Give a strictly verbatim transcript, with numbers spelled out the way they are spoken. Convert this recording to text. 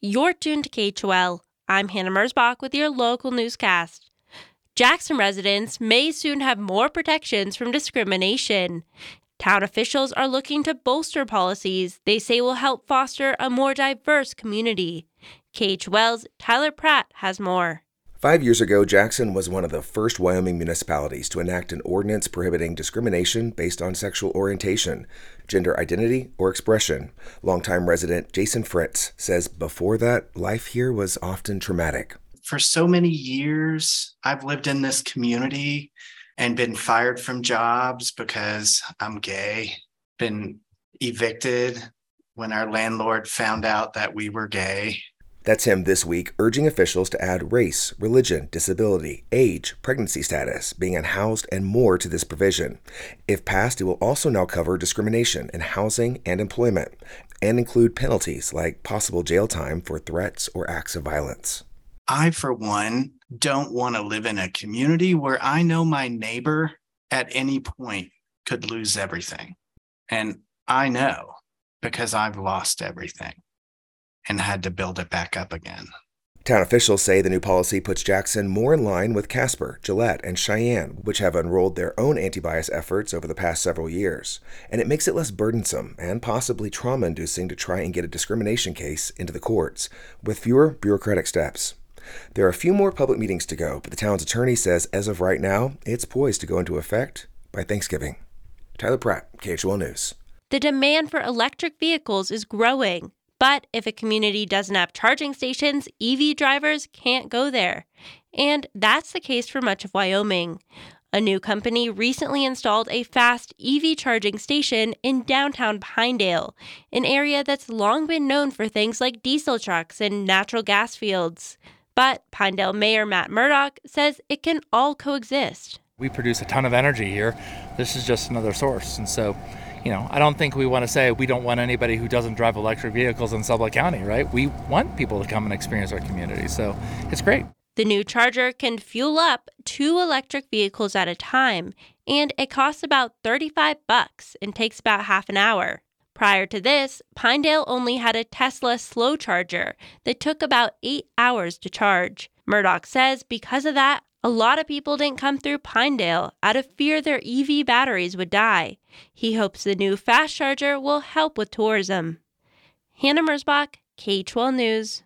You're tuned to K H O L. I'm Hannah Merzbach with your local newscast. Jackson residents may soon have more protections from discrimination. Town officials are looking to bolster policies they say will help foster a more diverse community. K H O L's Tyler Pratt has more. Five years ago, Jackson was one of the first Wyoming municipalities to enact an ordinance prohibiting discrimination based on sexual orientation, gender identity, or expression. Longtime resident Jason Fritz says before that, life here was often traumatic. For so many years, I've lived in this community and been fired from jobs because I'm gay, been evicted when our landlord found out that we were gay. That's him this week, urging officials to add race, religion, disability, age, pregnancy status, being unhoused, and more to this provision. If passed, it will also now cover discrimination in housing and employment, and include penalties like possible jail time for threats or acts of violence. I, for one, don't want to live in a community where I know my neighbor at any point could lose everything. And I know because I've lost everything and had to build it back up again. Town officials say the new policy puts Jackson more in line with Casper, Gillette, and Cheyenne, which have unrolled their own anti-bias efforts over the past several years. And it makes it less burdensome and possibly trauma-inducing to try and get a discrimination case into the courts, with fewer bureaucratic steps. There are a few more public meetings to go, but the town's attorney says as of right now, it's poised to go into effect by Thanksgiving. Tyler Pratt, K H O L News. The demand for electric vehicles is growing. But if a community doesn't have charging stations, E V drivers can't go there. And that's the case for much of Wyoming. A new company recently installed a fast E V charging station in downtown Pinedale, an area that's long been known for things like diesel trucks and natural gas fields. But Pinedale Mayor Matt Murdoch says it can all coexist. We produce a ton of energy here. This is just another source, and so You know, I don't think we want to say we don't want anybody who doesn't drive electric vehicles in Sublette County, right? We want people to come and experience our community, so it's great. The new charger can fuel up two electric vehicles at a time, and it costs about thirty-five bucks and takes about half an hour. Prior to this, Pinedale only had a Tesla slow charger that took about eight hours to charge. Murdoch says because of that, a lot of people didn't come through Pinedale out of fear their E V batteries would die. He hopes the new fast charger will help with tourism. Hannah Merzbach, K twelve News.